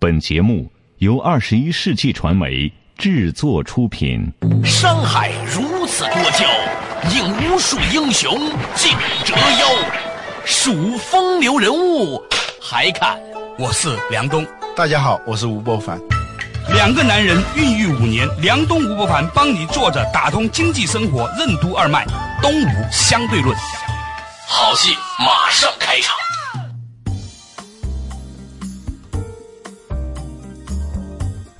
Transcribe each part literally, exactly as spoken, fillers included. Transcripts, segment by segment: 本节目由二十一世纪传媒制作出品。山海如此多娇，引无数英雄竞折腰。数风流人物，还看我是梁冬。大家好，我是吴伯凡。两个男人孕育五年，梁冬、吴伯凡帮你坐着打通经济生活任督二脉，东吴相对论。好戏马上开场。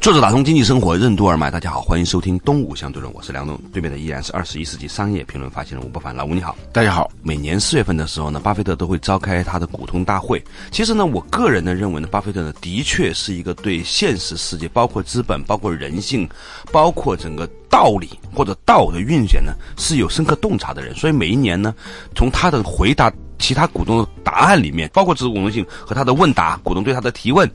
作者打通经济生活任督二脉，大家好，欢迎收听东吴相对论，我是梁冬。对面的依然是二十一世纪商业评论发现人吴伯凡。老吴你好。大家好。每年四月份的时候呢，巴菲特都会召开他的股东大会。其实呢，我个人呢认为呢，巴菲特呢的确是一个对现实世界，包括资本，包括人性，包括整个道理或者道的运行呢是有深刻洞察的人。所以每一年呢，从他的回答其他股东的答案里面，包括指数股东性和他的问答，股东对他的提问，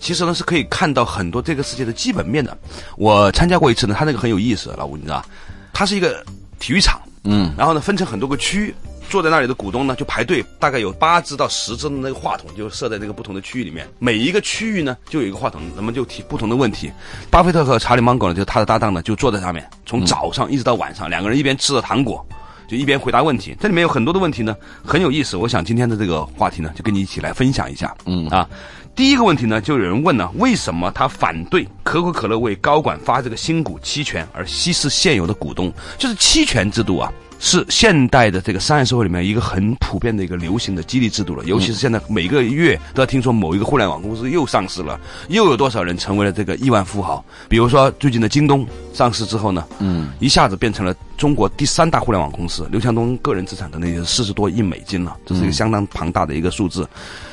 其实呢是可以看到很多这个世界的基本面的。我参加过一次呢，他那个很有意思，老吴你知道，他是一个体育场，嗯，然后呢分成很多个区，坐在那里的股东呢就排队，大概有八只到十只的那个话筒就设在那个不同的区域里面，每一个区域呢就有一个话筒，咱们就提不同的问题。巴菲特和查理芒格呢，就是他的搭档呢，就坐在上面，从早上一直到晚上，两个人一边吃着糖果就一边回答问题。这里面有很多的问题呢很有意思，我想今天的这个话题呢就跟你一起来分享一下。嗯啊，第一个问题呢，就有人问呢，为什么他反对可口可乐为高管发这个新股期权而稀释现有的股东。就是期权制度啊，是现代的这个商业社会里面一个很普遍的一个流行的激励制度了，尤其是现在每个月都要听说某一个互联网公司又上市了，又有多少人成为了这个亿万富豪。比如说最近的京东上市之后呢，嗯，一下子变成了中国第三大互联网公司，刘强东个人资产可能也是四十多亿美金了，这是一个相当庞大的一个数字。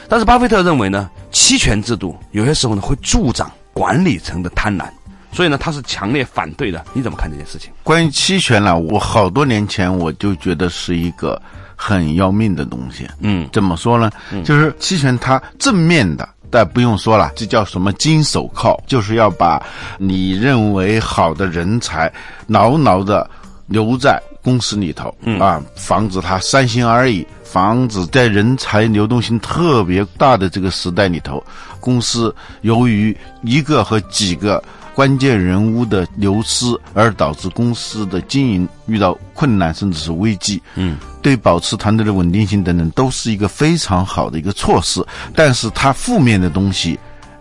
但是巴菲特认为呢，期权制度有些时候呢会助长管理层的贪婪，所以呢，他是强烈反对的。你怎么看这件事情？关于期权呢，我好多年前我就觉得是一个很要命的东西。嗯，怎么说呢？嗯、就是期权它正面的，但不用说了，这叫什么金手铐，就是要把你认为好的人才牢牢的留在公司里头、嗯、啊，防止他三心二意，防止在人才流动性特别大的这个时代里头，公司由于一个和几个关键人物的流失而导致公司的经营遇到困难甚至是危机，嗯，对保持团队的稳定性等等都是一个非常好的一个措施。但是它负面的东西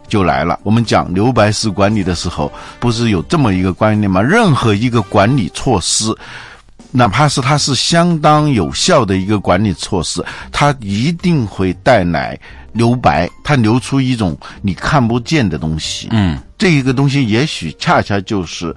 就来了。我们讲留白式管理的时候，不是有这么一个观念吗？任何一个管理措施，哪怕是它是相当有效的一个管理措施，它一定会带来留白，它留出一种你看不见的东西。嗯，这一个东西也许恰恰就是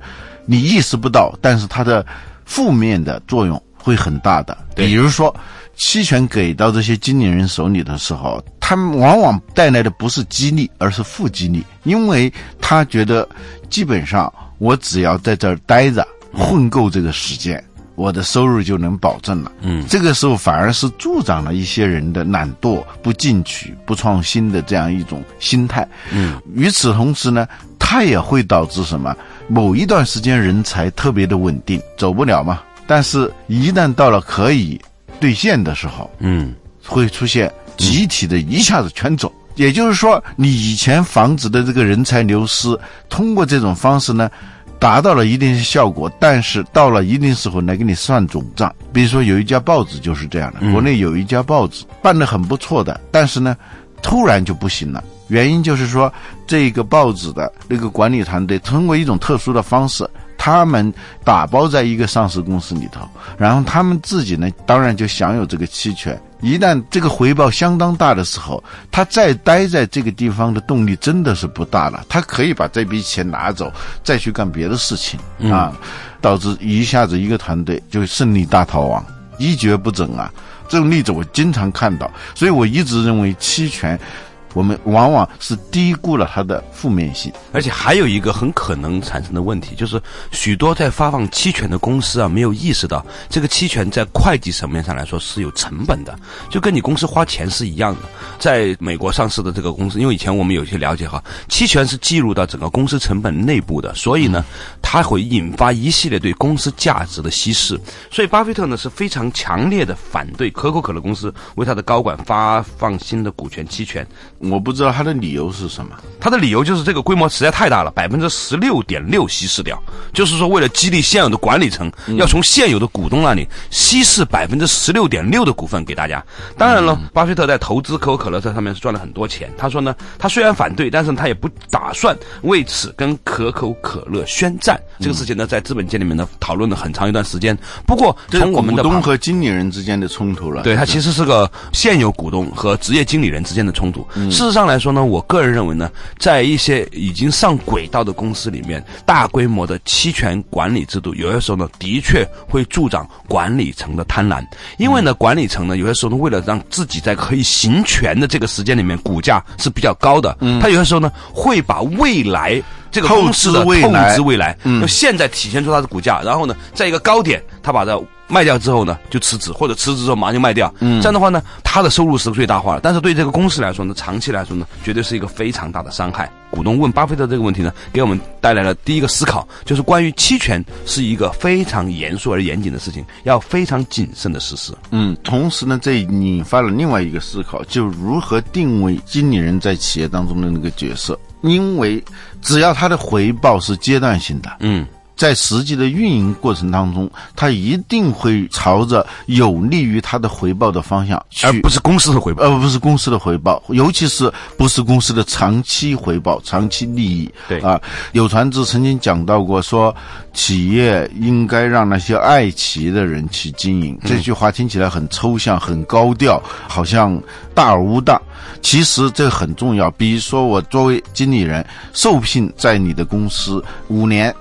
你意识不到，但是它的负面的作用会很大的。比如说期权给到这些经理人手里的时候，他们往往带来的不是激励，而是负激励。因为他觉得基本上我只要在这儿待着混够这个时间，我的收入就能保证了。嗯，这个时候反而是助长了一些人的懒惰、不进取、不创新的这样一种心态。嗯，与此同时呢，它也会导致什么？某一段时间人才特别的稳定，走不了嘛。但是，一旦到了可以兑现的时候，嗯，会出现集体的一下子全走。嗯、也就是说，你以前防止的这个人才流失，通过这种方式呢，达到了一定效果，但是到了一定时候来给你算总账。比如说有一家报纸就是这样的，国内有一家报纸办得很不错的，但是呢突然就不行了。原因就是说这个报纸的那个管理团队通过一种特殊的方式，他们打包在一个上市公司里头，然后他们自己呢当然就享有这个期权。一旦这个回报相当大的时候，他再待在这个地方的动力真的是不大了，他可以把这笔钱拿走再去干别的事情、嗯、啊，导致一下子一个团队就胜利大逃亡，一蹶不振啊。这种例子我经常看到，所以我一直认为期权我们往往是低估了它的负面性。而且还有一个很可能产生的问题，就是许多在发放期权的公司啊，没有意识到这个期权在会计层面上来说是有成本的，就跟你公司花钱是一样的。在美国上市的这个公司，因为以前我们有些了解哈，期权是计入到整个公司成本内部的，所以呢它会引发一系列对公司价值的稀释。所以巴菲特呢是非常强烈的反对可口可乐公司为他的高管发放新的股权期权，我不知道他的理由是什么。他的理由就是这个规模实在太大了，百分之十六点六稀释掉，就是说为了激励现有的管理层，嗯、要从现有的股东那里稀释百分之十六点六的股份给大家。当然了，嗯、巴菲特在投资可口可乐这上面是赚了很多钱。他说呢，他虽然反对，但是他也不打算为此跟可口可乐宣战。嗯、这个事情呢，在资本界里面呢讨论了很长一段时间。不过从我们的股东和经理人之间的冲突了，对，他其实是个现有股东和职业经理人之间的冲突。嗯事实上来说呢，我个人认为呢，在一些已经上轨道的公司里面，大规模的期权管理制度，有些时候呢，的确会助长管理层的贪婪。因为呢，管理层呢，有些时候呢，为了让自己在可以行权的这个时间里面，股价是比较高的，嗯、他有些时候呢，会把未来这个公司的透支未来，嗯，就现在体现出它的股价，然后呢，在一个高点，他把它卖掉之后呢，就辞职，或者辞职之后马上就卖掉。嗯，这样的话呢，他的收入是最大化了，但是对这个公司来说呢，长期来说呢，绝对是一个非常大的伤害。股东问巴菲特这个问题呢，给我们带来了第一个思考，就是关于期权是一个非常严肃而严谨的事情，要非常谨慎的实施。嗯，同时呢，这引发了另外一个思考，就如何定位经理人在企业当中的那个角色，因为只要他的回报是阶段性的，嗯。在实际的运营过程当中，它一定会朝着有利于它的回报的方向去，而不是公司的回报，而不是公司的回报，尤其是不是公司的长期回报、长期利益。对啊，柳传志曾经讲到过说，企业应该让那些爱企的人去经营。嗯、这句话听起来很抽象、很高调，好像大而无当。其实这很重要。比如说，我作为经理人受聘在你的公司五年。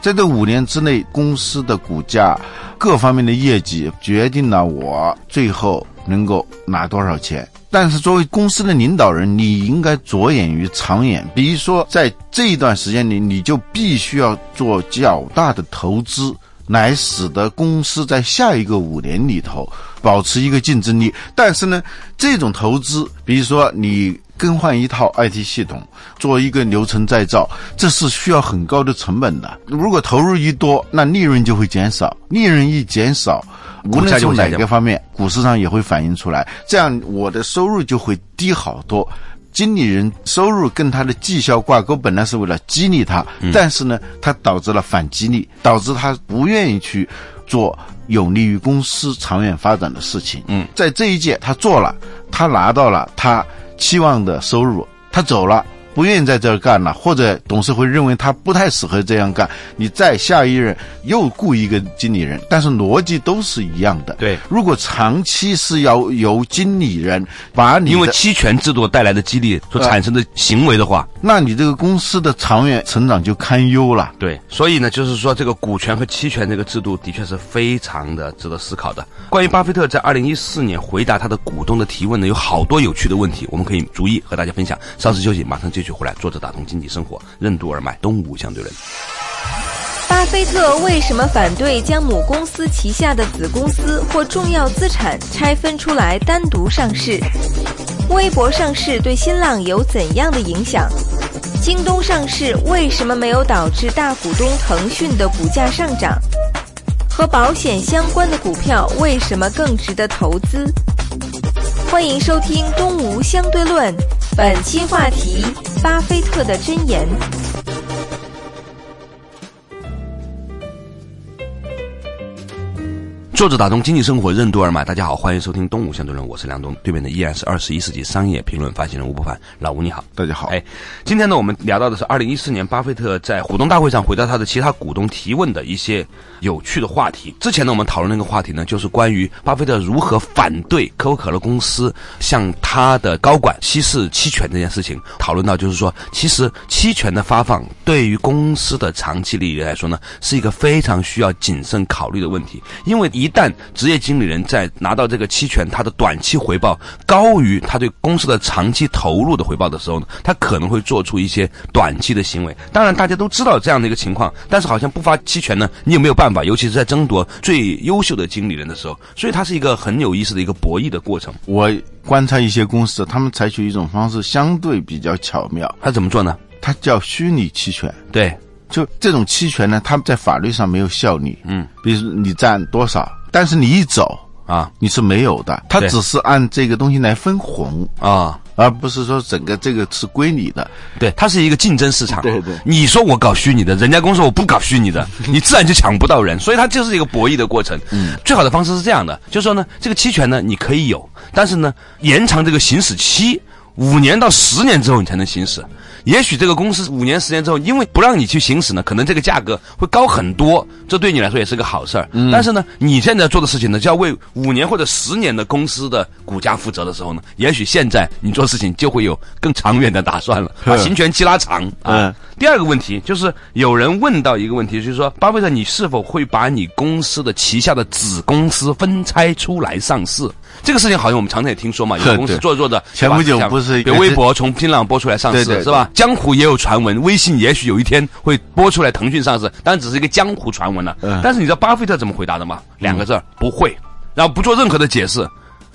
在这五年之内，公司的股价各方面的业绩决定了我最后能够拿多少钱。但是作为公司的领导人，你应该着眼于长远，比如说在这一段时间里，你就必须要做较大的投资，来使得公司在下一个五年里头保持一个竞争力。但是呢，这种投资，比如说你更换一套 I T 系统，做一个流程再造，这是需要很高的成本的。如果投入一多，那利润就会减少，利润一减少，无论从哪个方面，股市上也会反映出来，这样我的收入就会低好多。经理人收入跟他的绩效挂钩，本来是为了激励他，嗯、但是呢，他导致了反激励，导致他不愿意去做有利于公司长远发展的事情。嗯，在这一届他做了，他拿到了他期望的收入，他走了，不愿意在这儿干了，或者董事会认为他不太适合这样干，你再下一任又雇一个经理人，但是逻辑都是一样的。对，如果长期是要由经理人把你因为期权制度带来的激励所产生的行为的话，呃、那你这个公司的长远成长就堪忧了。对，所以呢，就是说这个股权和期权这个制度的确是非常的值得思考的。关于巴菲特在二零一四年回答他的股东的提问呢，有好多有趣的问题，我们可以逐一和大家分享。稍事休息，马上继续。回来，作者打通经济生活，任督二脉，东吴相对论。巴菲特为什么反对将母公司旗下的子公司或重要资产拆分出来单独上市？微博上市对新浪有怎样的影响？京东上市为什么没有导致大股东腾讯的股价上涨？和保险相关的股票为什么更值得投资？欢迎收听东吴相对论，本期话题：巴菲特的箴言。作者打通经济生活，任督二脉。大家好，欢迎收听东吴相对论，我是梁东，对面的依然是二十一世纪商业评论发行人吴伯凡。老吴你好。大家好。哎，今天呢，我们聊到的是二零一四年巴菲特在股东大会上回答他的其他股东提问的一些有趣的话题。之前呢，我们讨论那个话题呢，就是关于巴菲特如何反对可口可乐公司向他的高管稀释期权这件事情，讨论到就是说，其实期权的发放对于公司的长期利益来说呢，是一个非常需要谨慎考虑的问题，因为一一旦职业经理人在拿到这个期权，他的短期回报高于他对公司的长期投入的回报的时候呢，他可能会做出一些短期的行为。当然大家都知道这样的一个情况，但是好像不发期权呢，你也没有办法，尤其是在争夺最优秀的经理人的时候，所以它是一个很有意思的一个博弈的过程。我观察一些公司，他们采取一种方式相对比较巧妙。他怎么做呢？他叫虚拟期权。对，就这种期权呢，他们在法律上没有效力。嗯，比如说你占多少，但是你一走啊，你是没有的，它只是按这个东西来分红啊。而不是说整个这个是归你的。对，它是一个竞争市场。对对，你说我搞虚拟的，人家公司我不搞虚拟的，你自然就抢不到人，所以它就是一个博弈的过程。嗯，最好的方式是这样的，就是说呢，这个期权呢你可以有，但是呢延长这个行使期五年到十年之后你才能行使。也许这个公司五年十年之后，因为不让你去行使呢，可能这个价格会高很多，这对你来说也是个好事儿。嗯，但是呢你现在做的事情呢，就要为五年或者十年的公司的股价负责的时候呢，也许现在你做事情就会有更长远的打算了，把行权期拉长啊。嗯，第二个问题就是有人问到一个问题，就是说巴菲特你是否会把你公司的旗下的子公司分拆出来上市，这个事情好像我们常常也听说嘛，有公司做做的，前不久不是比如微博从新浪播出来上市，对对对，是吧？江湖也有传闻，微信也许有一天会播出来腾讯上市，当然只是一个江湖传闻了。嗯，但是你知道巴菲特怎么回答的吗？两个字儿，不会，然后不做任何的解释。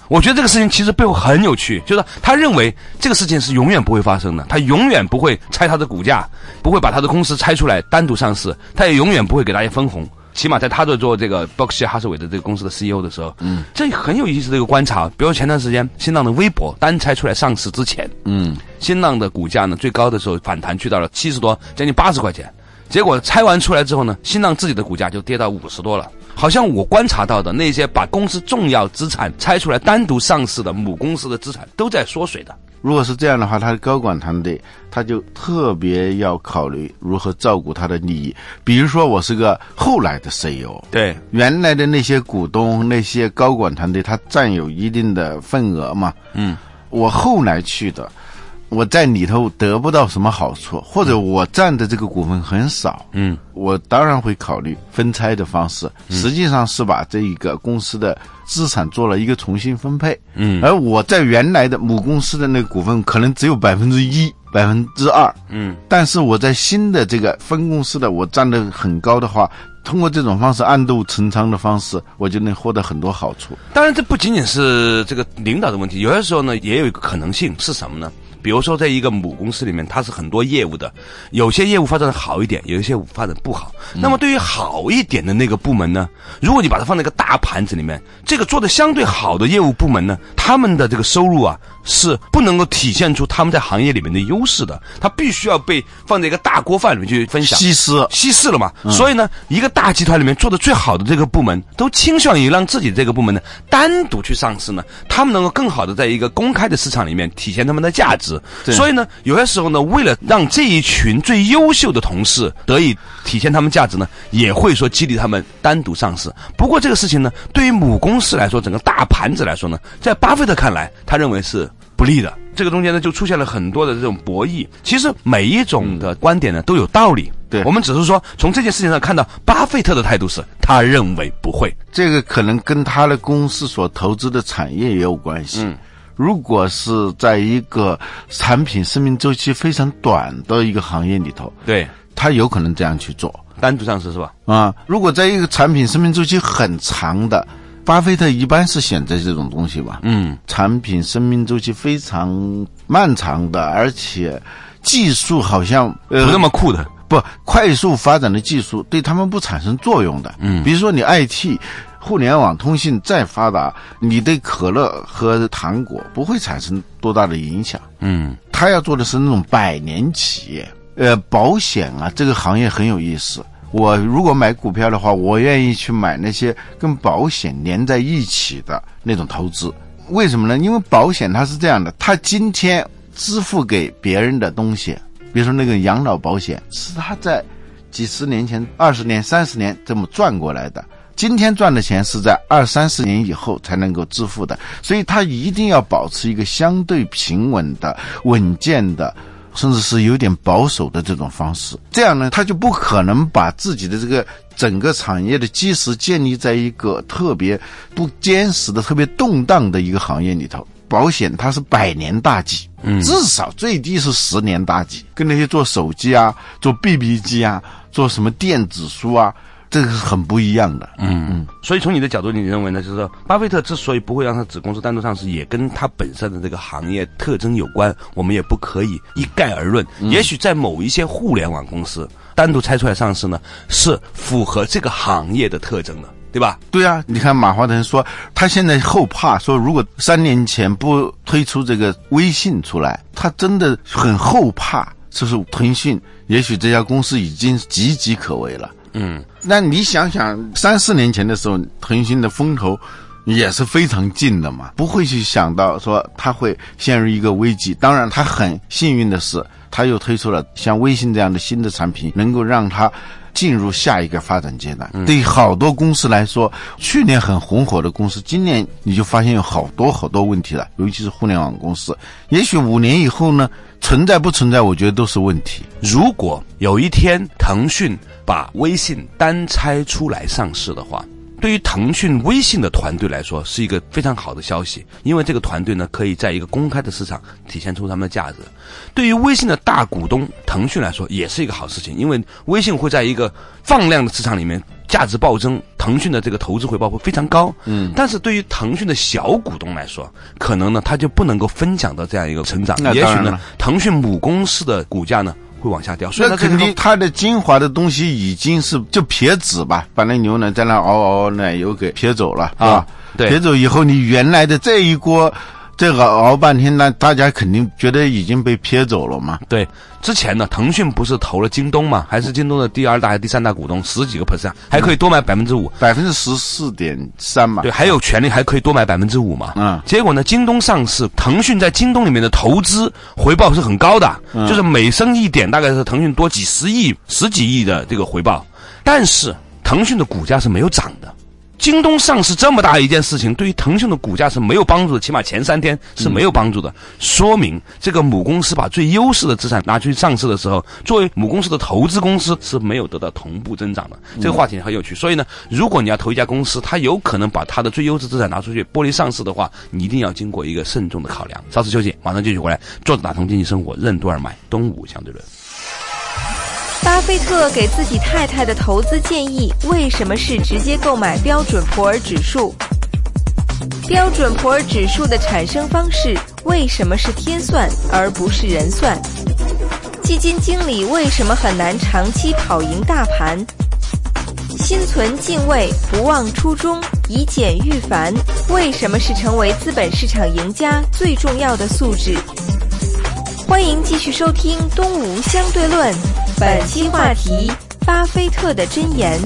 我觉得这个事情其实背后很有趣，就是他认为这个事情是永远不会发生的，他永远不会拆他的股价，不会把他的公司拆出来单独上市，他也永远不会给大家分红。起码在他在做这个伯克希尔哈撒韦的这个公司的 C E O 的时候，嗯，这很有意思的一个观察。比如前段时间新浪的微博单拆出来上市之前，嗯，新浪的股价呢最高的时候反弹去到了七十多，将近八十块钱。结果拆完出来之后呢，新浪自己的股价就跌到五十多了。好像我观察到的那些把公司重要资产拆出来单独上市的母公司的资产都在缩水的。如果是这样的话，他的高管团队他就特别要考虑如何照顾他的利益。比如说我是个后来的 C E O， 对原来的那些股东那些高管团队他占有一定的份额嘛，嗯，我后来去的，我在里头得不到什么好处，或者我占的这个股份很少，嗯，我当然会考虑分拆的方式，实际上是把这一个公司的资产做了一个重新分配，嗯，而我在原来的母公司的那个股份可能只有百分之一、百分之二，嗯，但是我在新的这个分公司的我占的很高的话。通过这种方式暗度陈仓的方式，我就能获得很多好处。当然这不仅仅是这个领导的问题，有些时候呢也有一个可能性是什么呢？比如说在一个母公司里面它是很多业务的，有些业务发展的好一点，有一些发展不好，嗯，那么对于好一点的那个部门呢，如果你把它放在一个大盘子里面，这个做的相对好的业务部门呢，他们的这个收入啊是不能够体现出他们在行业里面的优势的，它必须要被放在一个大锅饭里面去分享，稀释稀释了嘛，嗯，所以呢一个大集团里面做的最好的这个部门都倾向于让自己这个部门呢单独去上市呢，他们能够更好的在一个公开的市场里面体现他们的价值。所以呢有些时候呢为了让这一群最优秀的同事得以体现他们价值呢，也会说激励他们单独上市。不过这个事情呢对于母公司来说，整个大盘子来说呢，在巴菲特看来他认为是不利的，这个中间呢就出现了很多的这种博弈。其实每一种的观点呢都有道理，对，我们只是说从这件事情上看到巴菲特的态度是他认为不会，这个可能跟他的公司所投资的产业也有关系。嗯，如果是在一个产品生命周期非常短的一个行业里头，对，他有可能这样去做单独上市，是吧？啊，嗯，如果在一个产品生命周期很长的，巴菲特一般是选择这种东西吧。嗯，产品生命周期非常漫长的，而且技术好像，呃、不那么酷的，不快速发展的技术对他们不产生作用的。嗯，比如说你 I T。互联网通信再发达，你对可乐和糖果不会产生多大的影响。嗯，他要做的是那种百年企业。呃，保险啊，这个行业很有意思。我如果买股票的话，我愿意去买那些跟保险连在一起的那种投资。为什么呢？因为保险它是这样的，它今天支付给别人的东西，比如说那个养老保险，是他在几十年前、二十年、三十年这么赚过来的。今天赚的钱是在二三十年以后才能够支付的，所以它一定要保持一个相对平稳的、稳健的，甚至是有点保守的这种方式。这样呢，它就不可能把自己的这个整个产业的基石建立在一个特别不坚实的、特别动荡的一个行业里头。保险它是百年大计，嗯，至少最低是十年大计。跟那些做手机啊、做 B B 机啊、做什么电子书啊。这个是很不一样的。嗯嗯，所以从你的角度，你认为呢？就是说，巴菲特之所以不会让他子公司单独上市，也跟他本身的这个行业特征有关。我们也不可以一概而论。嗯，也许在某一些互联网公司单独拆出来上市呢，是符合这个行业的特征的。对吧？对啊，你看马化腾说他现在后怕，说如果三年前不推出这个微信出来，他真的很后怕，就是腾讯也许这家公司已经岌岌可危了。嗯，那你想想三四年前的时候，腾讯的风头也是非常近的嘛，不会去想到说他会陷入一个危机。当然他很幸运的是，他又推出了像微信这样的新的产品，能够让他进入下一个发展阶段。对好多公司来说，去年很红火的公司，今年你就发现有好多好多问题了，尤其是互联网公司。也许五年以后呢，存在不存在我觉得都是问题。如果有一天腾讯把微信单拆出来上市的话，对于腾讯微信的团队来说是一个非常好的消息，因为这个团队呢可以在一个公开的市场体现出他们的价值。对于微信的大股东腾讯来说也是一个好事情，因为微信会在一个放量的市场里面价值暴增，腾讯的这个投资回报会非常高。嗯，但是对于腾讯的小股东来说，可能呢他就不能够分享到这样一个成长，也许呢腾讯母公司的股价呢会往下掉，所以那肯定它的精华的东西已经是就撇脂吧，把那牛奶在那熬熬奶油给撇走了啊。对，撇走以后，你原来的这一锅，这个熬半天，那大家肯定觉得已经被撇走了嘛。对，之前呢，腾讯不是投了京东嘛，还是京东的第二大还是第三大股东，十几个 percent， 还可以多买百分之五，百分之十四点三嘛。对，还有权利还可以多买百分之五嘛。嗯。结果呢，京东上市，腾讯在京东里面的投资回报是很高的，嗯、就是每升一点大概是腾讯多几十亿、十几亿的这个回报，但是腾讯的股价是没有涨的。京东上市这么大一件事情，对于腾讯的股价是没有帮助的，起码前三天是没有帮助的、嗯、说明这个母公司把最优势的资产拿去上市的时候，作为母公司的投资公司是没有得到同步增长的。这个话题很有趣，所以呢，如果你要投一家公司，它有可能把它的最优质资产拿出去剥离上市的话，你一定要经过一个慎重的考量。稍事休息，马上继续回来，坐着打通经济生活，任督二脉，东吴相对论。巴菲特给自己太太的投资建议为什么是直接购买标准普尔指数？标准普尔指数的产生方式为什么是天算而不是人算？基金经理为什么很难长期跑赢大盘？心存敬畏，不忘初衷，以简驭繁，为什么是成为资本市场赢家最重要的素质？欢迎继续收听东吴相对论，本期话题巴菲特的箴言。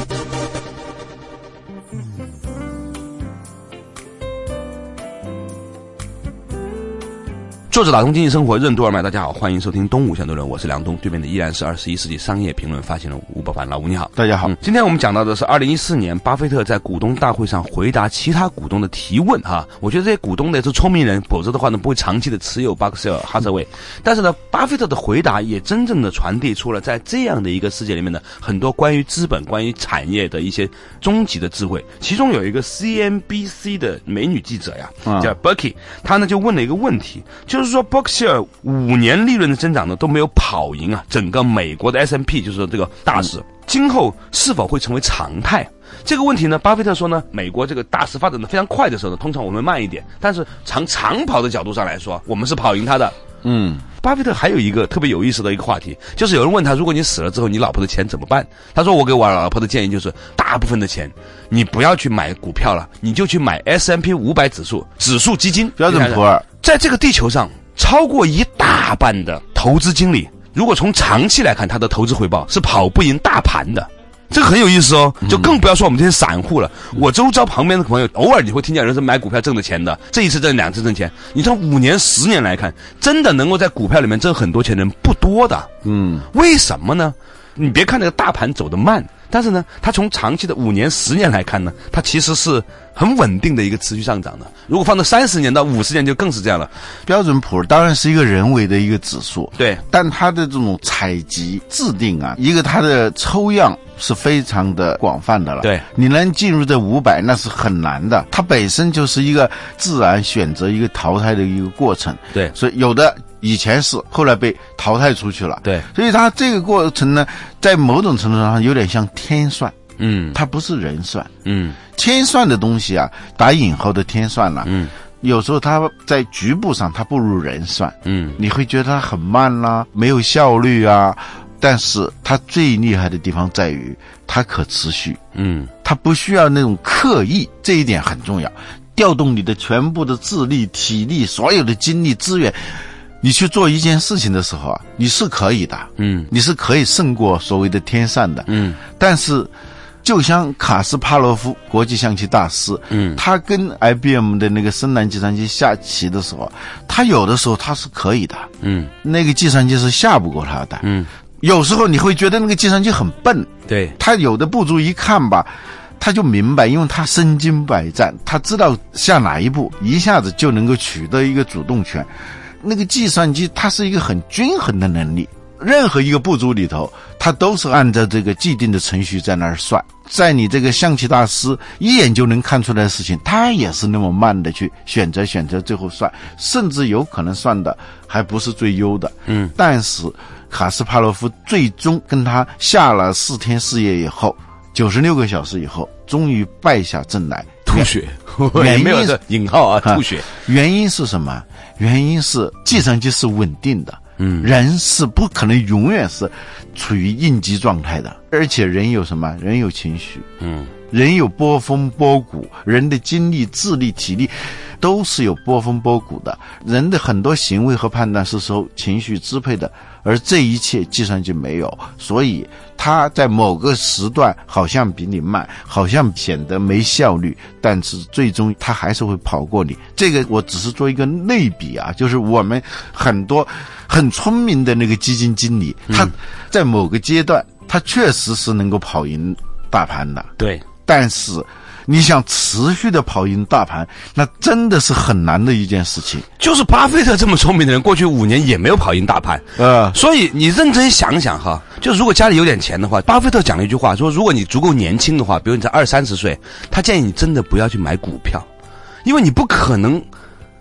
作者打通经济生活，任督二脉。大家好，欢迎收听东吴相对论，我是梁东，对面的依然是二十一世纪商业评论发行人吴伯凡。老吴你好。大家好、嗯、今天我们讲到的是二零一四年巴菲特在股东大会上回答其他股东的提问哈。我觉得这些股东呢是聪明人，否则的话呢不会长期的持有巴克希尔哈撒韦，但是呢巴菲特的回答也真正的传递出了在这样的一个世界里面呢很多关于资本关于产业的一些终极的智慧。其中有一个 C N B C 的美女记者呀、嗯、叫 Burke， 她呢就问了一个问题，就是就是说伯克希尔五年利润的增长呢都没有跑赢啊整个美国的 S and P， 就是这个大市，今后是否会成为常态？这个问题呢，巴菲特说呢，美国这个大市发展的非常快的时候呢，通常我们慢一点，但是从长跑的角度上来说，我们是跑赢它的。嗯，巴菲特还有一个特别有意思的一个话题，就是有人问他，如果你死了之后你老婆的钱怎么办，他说我给我老婆的建议就是大部分的钱你不要去买股票了，你就去买 S and P 五百 指数指数基金标准普尔。在这个地球上超过一大半的投资经理，如果从长期来看，他的投资回报是跑不赢大盘的，这个很有意思哦，就更不要说我们这些散户了。我周遭旁边的朋友，偶尔你会听见人是买股票挣的钱的，这一次挣两次挣钱。你从五年、十年来看，真的能够在股票里面挣很多钱的人不多的。嗯，为什么呢？你别看那个大盘走得慢，但是呢，它从长期的五年、十年来看呢，它其实是很稳定的一个持续上涨的。如果放到三十年到五十年，就更是这样了。标准普尔当然是一个人为的一个指数，对，但它的这种采集制定啊，一个它的抽样是非常的广泛的了。对，你能进入这五百，那是很难的。它本身就是一个自然选择、一个淘汰的一个过程。对，所以有的以前是，后来被淘汰出去了。对，所以它这个过程呢，在某种程度上有点像天算，嗯，它不是人算，嗯，天算的东西啊，打引号的天算了、啊，嗯，有时候它在局部上它不如人算，嗯，你会觉得它很慢啦、啊，没有效率啊，但是它最厉害的地方在于它可持续，嗯，它不需要那种刻意，这一点很重要。调动你的全部的智力、体力、所有的精力资源，你去做一件事情的时候啊，你是可以的，嗯，你是可以胜过所谓的天算的，嗯。但是，就像卡斯帕罗夫国际象棋大师，嗯，他跟 I B M 的那个深蓝计算机下棋的时候，他有的时候他是可以的，嗯，那个计算机是下不过他的，嗯。有时候你会觉得那个计算机很笨，对，他有的步骤一看吧，他就明白，因为他身经百战，他知道下哪一步，一下子就能够取得一个主动权。那个计算机它是一个很均衡的能力，任何一个步骤里头，它都是按照这个既定的程序在那儿算。在你这个象棋大师一眼就能看出来的事情，他也是那么慢的去选择选择，最后算，甚至有可能算的还不是最优的。嗯，但是卡斯帕罗夫最终跟他下了四天四夜以后，九十六个小时以后，终于败下阵来，吐血。原因没有这引号啊，吐血。原因是什么？原因是计算机是稳定的，嗯，人是不可能永远是处于应激状态的，而且人有什么？人有情绪，嗯，人有波峰波谷，人的精力、智力、体力都是有波峰波谷的，人的很多行为和判断是受情绪支配的，而这一切计算机没有，所以它在某个时段好像比你慢，好像显得没效率，但是最终它还是会跑过你。这个我只是做一个类比啊，就是我们很多很聪明的那个基金经理，嗯，他在某个阶段他确实是能够跑赢大盘的，对，但是你想持续的跑赢大盘，那真的是很难的一件事情。就是巴菲特这么聪明的人，过去五年也没有跑赢大盘。呃，所以你认真想想哈，就如果家里有点钱的话，巴菲特讲了一句话，说如果你足够年轻的话，比如你才二三十岁，他建议你真的不要去买股票，因为你不可能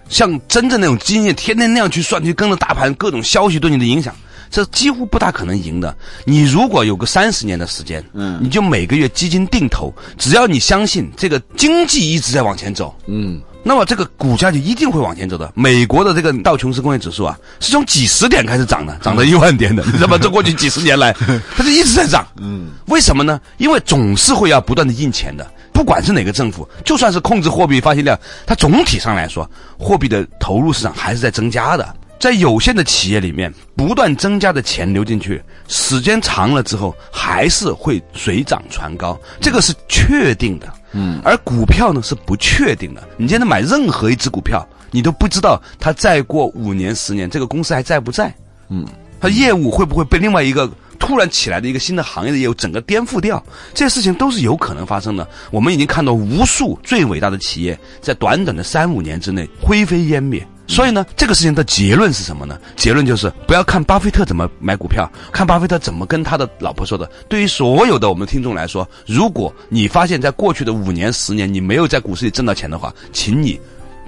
像真正那种经验天天那样去算，去跟着大盘各种消息对你的影响。这几乎不大可能赢的。你如果有个三十年的时间，嗯，你就每个月基金定投，只要你相信这个经济一直在往前走，嗯，那么这个股价就一定会往前走的。美国的这个道琼斯工业指数啊，是从几十点开始涨的，涨到一万点的，你知道吗？这过去几十年来，它就一直在涨。嗯，为什么呢？因为总是会要不断的印钱的。不管是哪个政府，就算是控制货币发行量，它总体上来说，货币的投入市场还是在增加的。在有限的企业里面，不断增加的钱流进去，时间长了之后还是会水涨船高，这个是确定的。嗯，而股票呢是不确定的。你现在买任何一只股票，你都不知道它再过五年十年，这个公司还在不在？嗯，它业务会不会被另外一个突然起来的一个新的行业的业务整个颠覆掉？这些事情都是有可能发生的。我们已经看到无数最伟大的企业在短短的三五年之内灰飞烟灭。所以呢，这个事情的结论是什么呢？结论就是不要看巴菲特怎么买股票，看巴菲特怎么跟他的老婆说的。对于所有的我们听众来说，如果你发现在过去的五年十年你没有在股市里挣到钱的话，请你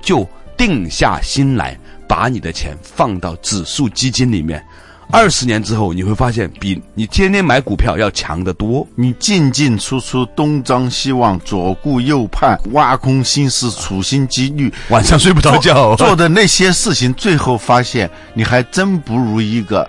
就定下心来，把你的钱放到指数基金里面，二十年之后你会发现比你天天买股票要强得多。你进进出出，东张西望，左顾右盼，挖空心思，处心积虑，晚上睡不着觉，做的那些事情，最后发现你还真不如一个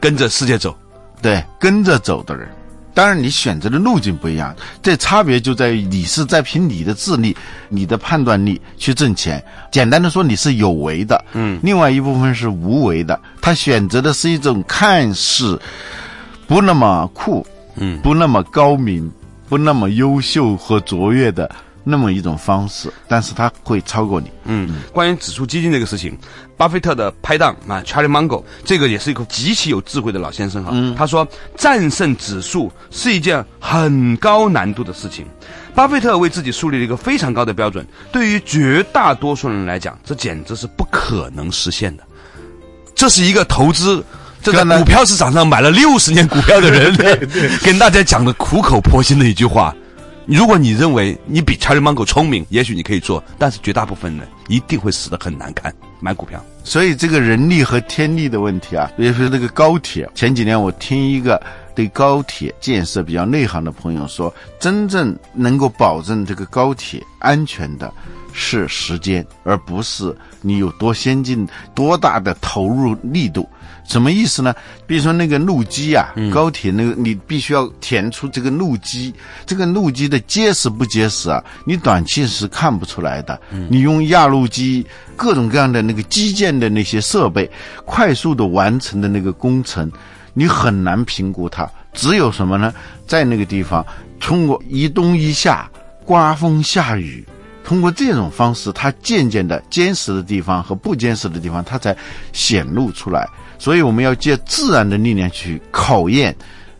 跟着世界走，对，跟着走的人。当然你选择的路径不一样，这差别就在于你是在凭你的智力、你的判断力去挣钱，简单的说你是有为的，嗯，另外一部分是无为的，他选择的是一种看似不那么酷，嗯，不那么高明，不那么优秀和卓越的那么一种方式，但是他会超过你。嗯，关于指数基金这个事情，巴菲特的拍档啊 Charlie Munger， 这个也是一个极其有智慧的老先生哈，嗯，他说战胜指数是一件很高难度的事情。巴菲特为自己树立了一个非常高的标准，对于绝大多数人来讲，这简直是不可能实现的。这是一个投资这在股票市场上买了六十年股票的人对对跟大家讲的苦口婆心的一句话。如果你认为你比查理芒狗聪明，也许你可以做，但是绝大部分人一定会死得很难看。买股票，所以这个人力和天力的问题啊，也就是那个高铁。前几年我听一个对高铁建设比较内行的朋友说，真正能够保证这个高铁安全的是时间，而不是你有多先进、多大的投入力度。什么意思呢？比如说那个路基啊，嗯、高铁那个，你必须要填出这个路基，这个路基的结实不结实啊，你短期是看不出来的。嗯、你用压路机各种各样的那个基建的那些设备，快速的完成的那个工程，你很难评估它。只有什么呢？在那个地方，通过一冬一夏，刮风下雨。通过这种方式，它渐渐的坚实的地方和不坚实的地方，它才显露出来。所以我们要借自然的力量去考验、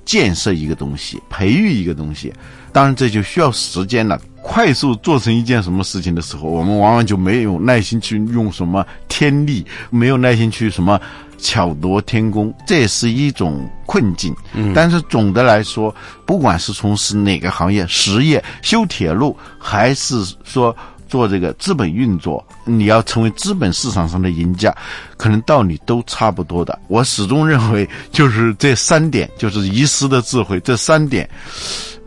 建设一个东西，培育一个东西。当然，这就需要时间了。快速做成一件什么事情的时候，我们往往就没有耐心去用什么天力，没有耐心去什么巧夺天工，这也是一种困境。嗯，但是总的来说，不管是从事哪个行业，实业、修铁路，还是说做这个资本运作，你要成为资本市场上的赢家，可能道理都差不多的。我始终认为，就是这三点，就是遗失的智慧，这三点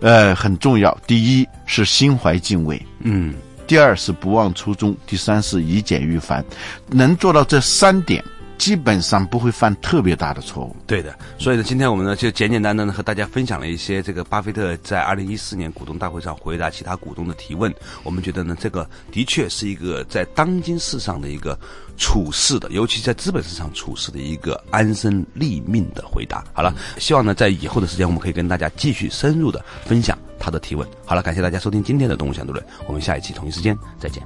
呃，很重要。第一是心怀敬畏，嗯，第二是不忘初衷，第三是以简驭繁。能做到这三点，基本上不会犯特别大的错误。对的，所以呢，今天我们呢就简简单单的和大家分享了一些这个巴菲特在二零一四年股东大会上回答其他股东的提问。我们觉得呢，这个的确是一个在当今世上的一个处事的，尤其在资本市场处事的一个安身立命的回答。好了，希望呢在以后的时间，我们可以跟大家继续深入的分享他的提问。好了，感谢大家收听今天的《动物相对论》，我们下一期同一时间再见。